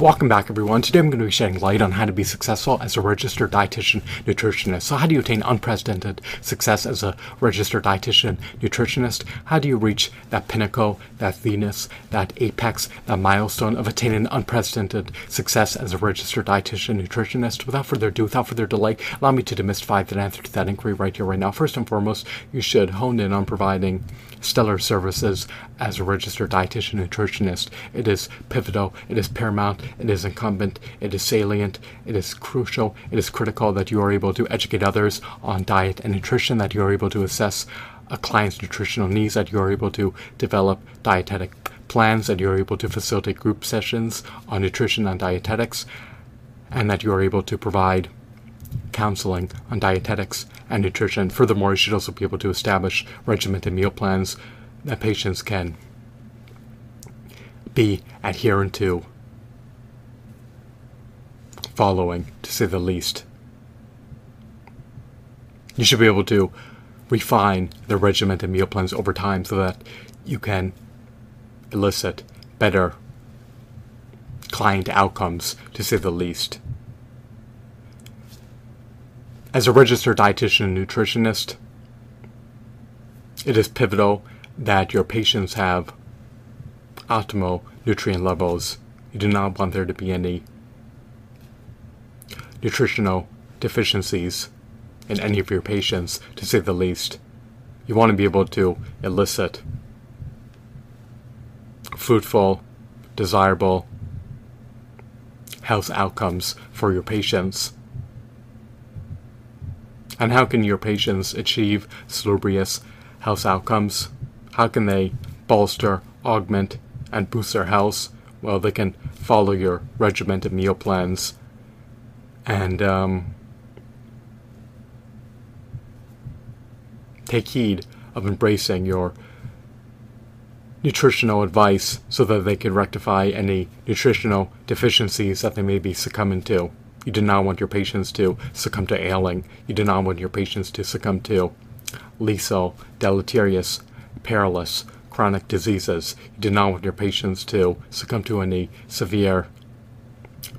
Welcome back, everyone. Today I'm going to be shedding light on how to be successful as a registered dietitian nutritionist. So how do you attain unprecedented success as a registered dietitian nutritionist? How do you reach that pinnacle, that zenith, that apex, that milestone of attaining unprecedented success as a registered dietitian nutritionist? Without further ado, without further delay, allow me to demystify the answer to that inquiry right here, right now. First and foremost, you should hone in on providing stellar services as a registered dietitian nutritionist. It is pivotal, it is paramount, it is incumbent, it is salient, it is crucial, it is critical that you are able to educate others on diet and nutrition, that you are able to assess a client's nutritional needs, that you are able to develop dietetic plans, that you are able to facilitate group sessions on nutrition and dietetics, and that you are able to provide counseling on dietetics and nutrition. Furthermore, you should also be able to establish regimented meal plans that patients can be adherent to, following, to say the least. You should be able to refine the regimented meal plans over time so that you can elicit better client outcomes, to say the least. As a registered dietitian nutritionist, it is pivotal that your patients have optimal nutrient levels. You do not want there to be any nutritional deficiencies in any of your patients, to say the least. You want to be able to elicit fruitful, desirable health outcomes for your patients. And how can your patients achieve salubrious health outcomes? How can they bolster, augment, and boost their health? Well, they can follow your regimented meal plans and take heed of embracing your nutritional advice so that they can rectify any nutritional deficiencies that they may be succumbing to. You do not want your patients to succumb to ailing. You do not want your patients to succumb to lethal, deleterious, perilous, chronic diseases. You do not want your patients to succumb to any severe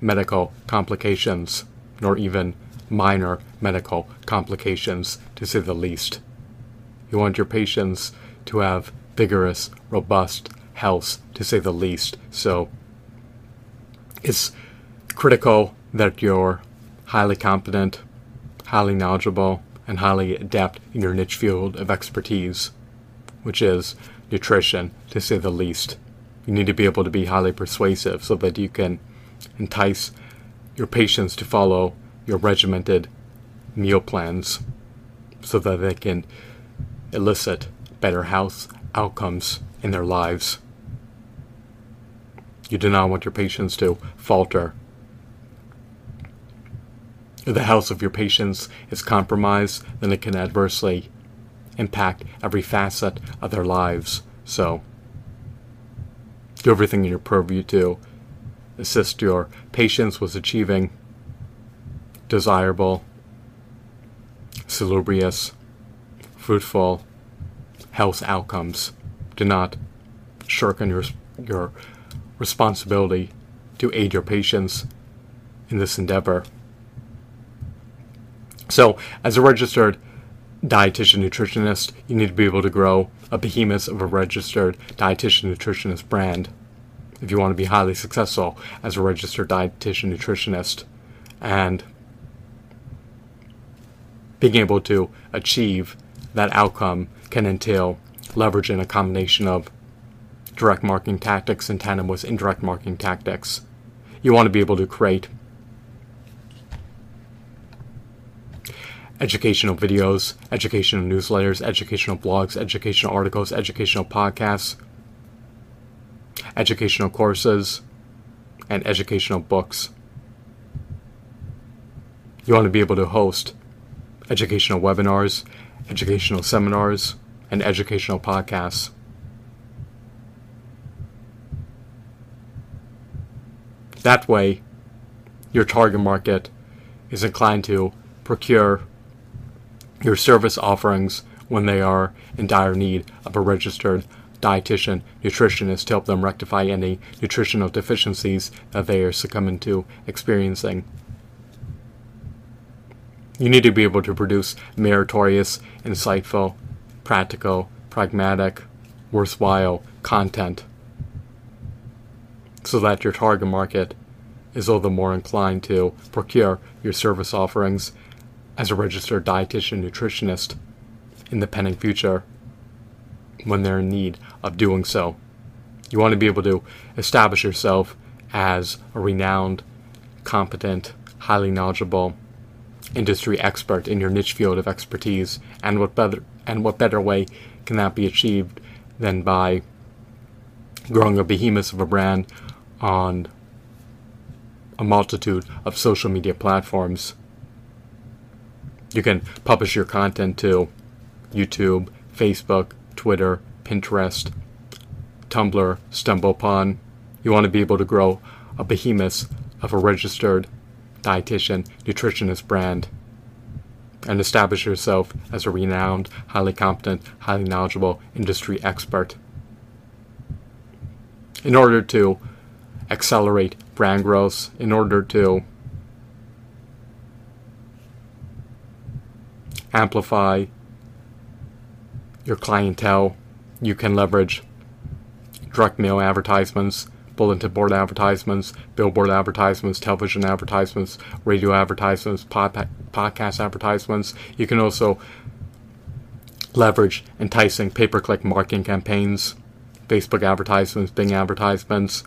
medical complications, nor even minor medical complications, to say the least. You want your patients to have vigorous, robust health, to say the least. So it's critical that you're highly competent, highly knowledgeable, and highly adept in your niche field of expertise, which is nutrition, to say the least. You need to be able to be highly persuasive so that you can entice your patients to follow your regimented meal plans so that they can elicit better health outcomes in their lives. You do not want your patients to falter. If the health of your patients is compromised, then it can adversely impact every facet of their lives. So, do everything in your purview to assist your patients with achieving desirable, salubrious, fruitful health outcomes. Do not shirk on your responsibility to aid your patients in this endeavor. So, as a registered dietitian nutritionist, you need to be able to grow a behemoth of a registered dietitian nutritionist brand if you want to be highly successful as a registered dietitian nutritionist. And being able to achieve that outcome can entail leveraging a combination of direct marketing tactics in tandem with indirect marketing tactics. You want to be able to create educational videos, educational newsletters, educational blogs, educational articles, educational podcasts, educational courses, and educational books. You want to be able to host educational webinars, educational seminars, and educational podcasts. That way, your target market is inclined to procure your service offerings when they are in dire need of a registered dietitian, nutritionist to help them rectify any nutritional deficiencies that they are succumbing to experiencing. You need to be able to produce meritorious, insightful, practical, pragmatic, worthwhile content so that your target market is all the more inclined to procure your service offerings as a registered dietitian nutritionist in the pending future when they're in need of doing so. You want to be able to establish yourself as a renowned, competent, highly knowledgeable industry expert in your niche field of expertise, and what better way can that be achieved than by growing a behemoth of a brand on a multitude of social media platforms. You can publish your content to YouTube, Facebook, Twitter, Pinterest, Tumblr, StumbleUpon. You want to be able to grow a behemoth of a registered dietitian, nutritionist brand and establish yourself as a renowned, highly competent, highly knowledgeable industry expert. In order to accelerate brand growth, in order to amplify your clientele, you can leverage direct mail advertisements, bulletin board advertisements, billboard advertisements, television advertisements, radio advertisements, podcast advertisements. You can also leverage enticing pay-per-click marketing campaigns, Facebook advertisements, Bing advertisements,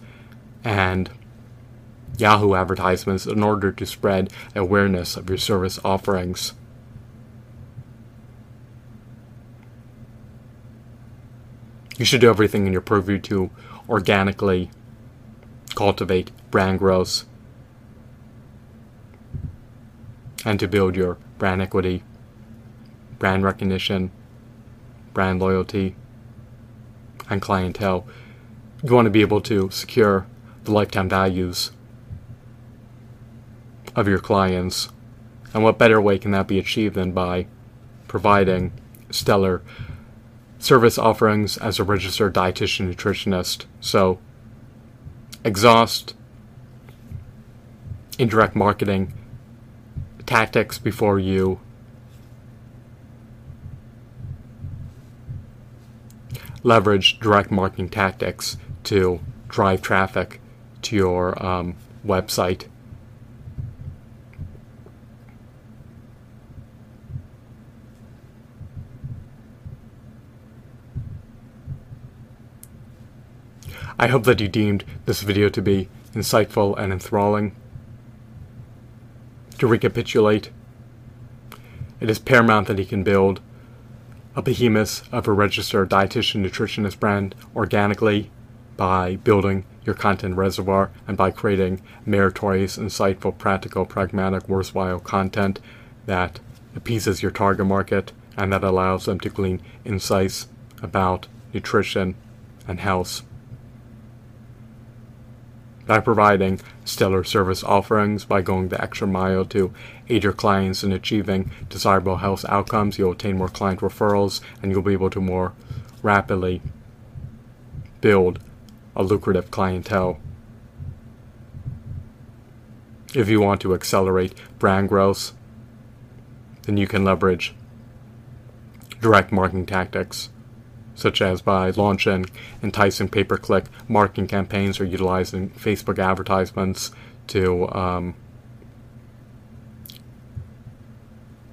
and Yahoo advertisements in order to spread awareness of your service offerings. You should do everything in your purview to organically cultivate brand growth and to build your brand equity, brand recognition, brand loyalty, and clientele. You want to be able to secure the lifetime values of your clients, and what better way can that be achieved than by providing stellar service offerings as a registered dietitian nutritionist. So exhaust indirect marketing tactics before you leverage direct marketing tactics to drive traffic to your website. I hope that you deemed this video to be insightful and enthralling. To recapitulate, it is paramount that you can build a behemoth of a registered dietitian nutritionist brand organically by building your content reservoir and by creating meritorious, insightful, practical, pragmatic, worthwhile content that appeases your target market and that allows them to glean insights about nutrition and health. By providing stellar service offerings, by going the extra mile to aid your clients in achieving desirable health outcomes, you'll obtain more client referrals and you'll be able to more rapidly build a lucrative clientele. If you want to accelerate brand growth, then you can leverage direct marketing tactics, such as by launching enticing pay-per-click marketing campaigns or utilizing Facebook advertisements to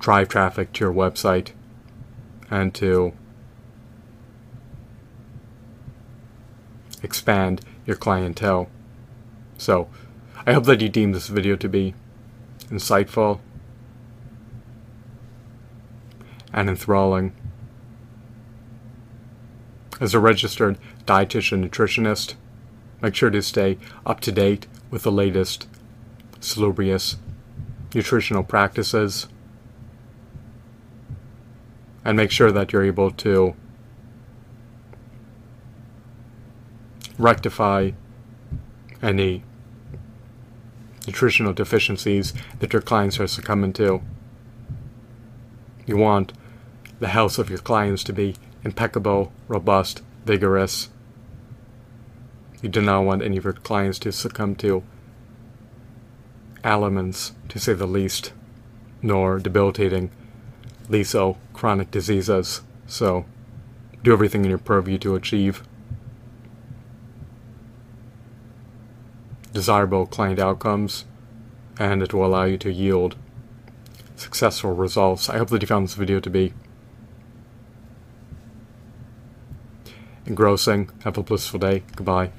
drive traffic to your website and to expand your clientele. So, I hope that you deem this video to be insightful and enthralling. As a registered dietitian nutritionist, make sure to stay up to date with the latest salubrious nutritional practices and make sure that you're able to rectify any nutritional deficiencies that your clients are succumbing to. You want the health of your clients to be impeccable, robust, vigorous. You do not want any of your clients to succumb to ailments, to say the least, nor debilitating lethal chronic diseases. So do everything in your purview to achieve desirable client outcomes, and it will allow you to yield successful results. I hope that you found this video to be engrossing. Have a blissful day. Goodbye.